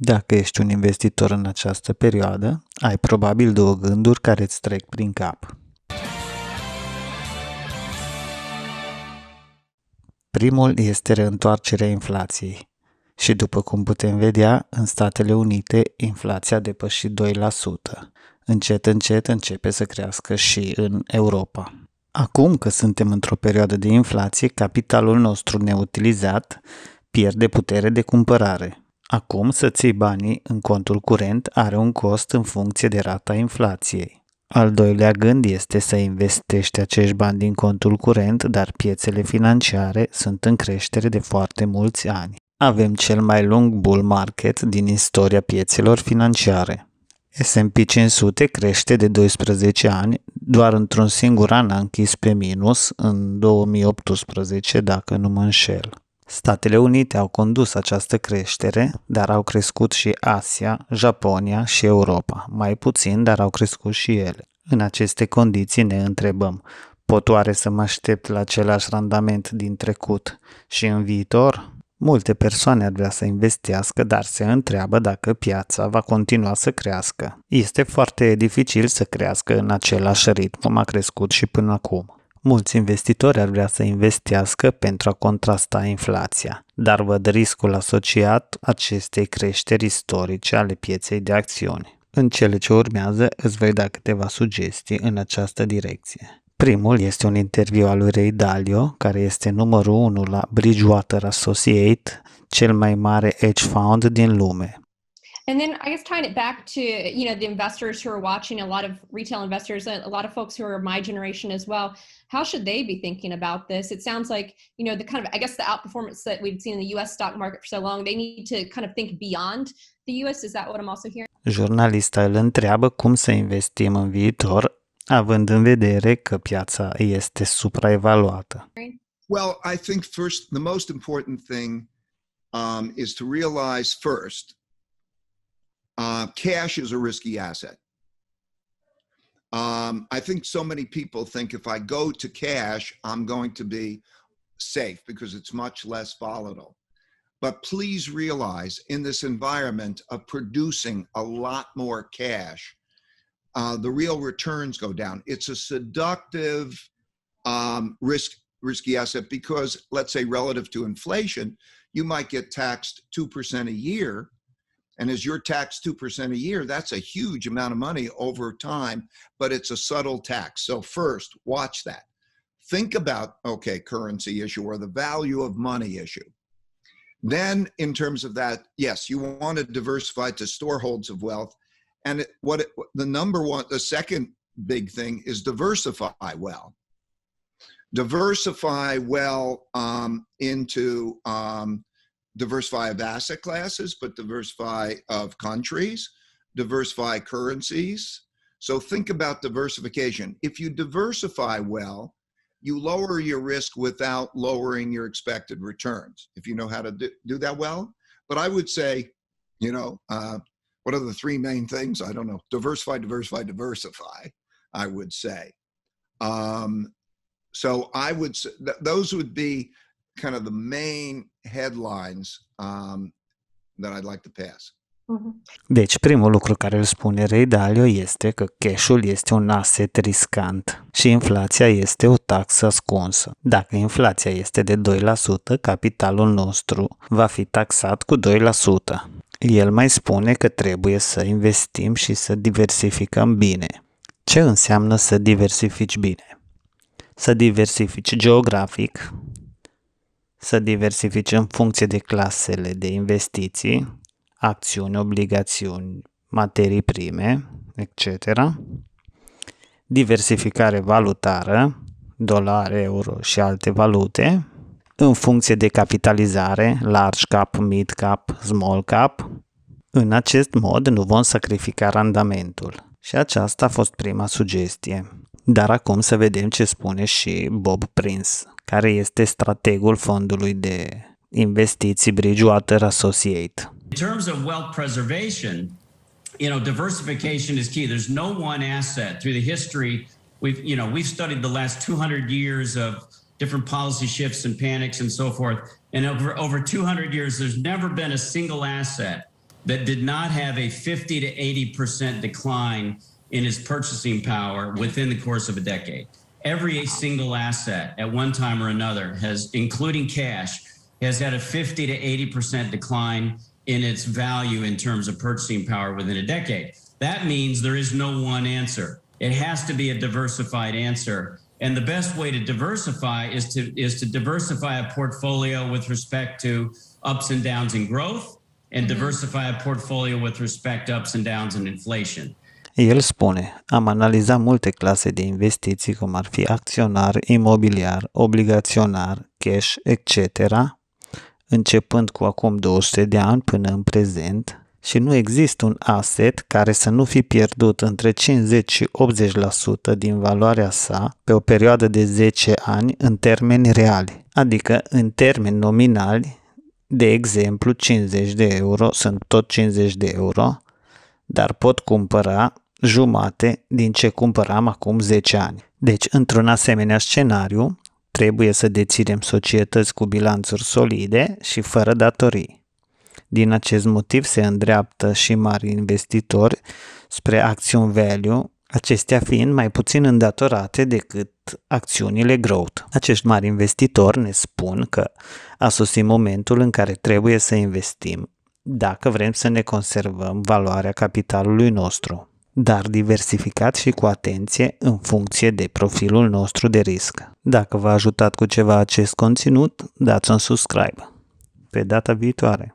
Dacă ești un investitor în această perioadă, ai probabil două gânduri care îți trec prin cap. Primul este reîntoarcerea inflației și, după cum putem vedea, în Statele Unite inflația a depășit 2%. Încet, încet începe să crească și în Europa. Acum că suntem într-o perioadă de inflație, capitalul nostru neutilizat pierde putere de cumpărare. Acum să ții banii în contul curent are un cost în funcție de rata inflației. Al doilea gând este să investești acești bani din contul curent, dar piețele financiare sunt în creștere de foarte mulți ani. Avem cel mai lung bull market din istoria piețelor financiare. S&P 500 crește de 12 ani, doar într-un singur an a închis pe minus în 2018, dacă nu mă înșel. Statele Unite au condus această creștere, dar au crescut și Asia, Japonia și Europa. Mai puțin, dar au crescut și ele. În aceste condiții ne întrebăm, pot oare să mă aștept la același randament din trecut și în viitor? Multe persoane ar vrea să investească, dar se întreabă dacă piața va continua să crească. Este foarte dificil să crească în același ritm cum a crescut și până acum. Mulți investitori ar vrea să investească pentru a contrasta inflația, dar văd riscul asociat acestei creșteri istorice ale pieței de acțiuni. În cele ce urmează îți voi da câteva sugestii în această direcție. Primul este un interviu al lui Ray Dalio, care este numărul 1 la Bridgewater Associates, cel mai mare hedge fund din lume. And then I guess tying it back to, you know, the investors who are watching, a lot of retail investors, a lot of folks who are my generation as well, how should they be thinking about this? It sounds like, you know, the kind of, I guess the outperformance that we've seen in the U.S. stock market for so long, they need to kind of think beyond the U.S. Is that what I'm also hearing? Jurnalista îl întreabă cum să investim în viitor, având în vedere că piața este supraevaluată. Well, I think first, the most important thing is to realize first, cash is a risky asset. I think so many people think if I go to cash, I'm going to be safe because it's much less volatile. But please realize in this environment of producing a lot more cash, the real returns go down. It's a seductive risky asset because, let's say, relative to inflation, you might get taxed 2% a year. And as you're taxed 2% a year, that's a huge amount of money over time, but it's a subtle tax. So first, watch that. Think about, okay, currency issue or the value of money issue. Then in terms of that, yes, you want to diversify to storeholds of wealth. And the second big thing is diversify well. Diversify well into diversify of asset classes, but diversify of countries, diversify currencies. So think about diversification. If you diversify well, you lower your risk without lowering your expected returns, if you know how to do that well. But I would say, you know, what are the three main things? I don't know. Diversify, diversify, diversify, I would say. So I would say those would be kind of the main headlines that I'd like to pass. Deci primul lucru care îl spune Ray Dalio este că cash-ul este un asset riscant și inflația este o taxă ascunsă. Dacă inflația este de 2%, capitalul nostru va fi taxat cu 2%. El mai spune că trebuie să investim și să diversificăm bine. Ce înseamnă să diversifici bine? Să diversifici geografic, să diversifici în funcție de clasele de investiții, acțiuni, obligațiuni, materii prime, etc. Diversificare valutară, dolar, euro și alte valute, în funcție de capitalizare, large cap, mid cap, small cap. În acest mod nu vom sacrifica randamentul. Și aceasta a fost prima sugestie. Dar acum să vedem ce spune și Bob Prince, care este strategul fondului de investiții Bridgewater Associates. In terms of wealth preservation, you know, diversification is key. There's no one asset. Through the history, we've studied the last 200 years of different policy shifts and panics and so forth. And over 200 years, there's never been a single asset that did not have a 50 to 80% decline in his purchasing power within the course of a decade. Every single asset at one time or another has, including cash, has had a 50 to 80% decline in its value in terms of purchasing power within a decade. That means there is no one answer. It has to be a diversified answer. And the best way to diversify is to diversify a portfolio with respect to ups and downs in growth and diversify a portfolio with respect to ups and downs in inflation. El spune, am analizat multe clase de investiții, cum ar fi acționar, imobiliar, obligaționar, cash, etc., începând cu acum 200 de ani până în prezent, și nu există un asset care să nu fi pierdut între 50 și 80% din valoarea sa pe o perioadă de 10 ani în termeni reali, adică în termeni nominali, de exemplu 50 de euro sunt tot 50 de euro, dar pot cumpăra jumate din ce cumpăram acum 10 ani. Deci, într-un asemenea scenariu, trebuie să deținem societăți cu bilanțuri solide și fără datorii. Din acest motiv se îndreaptă și mari investitori spre acțiuni value, acestea fiind mai puțin îndatorate decât acțiunile growth. Acești mari investitori ne spun că a sosit momentul în care trebuie să investim dacă vrem să ne conservăm valoarea capitalului nostru, dar diversificat și cu atenție în funcție de profilul nostru de risc. Dacă v-a ajutat cu ceva acest conținut, dați un subscribe. Pe data viitoare!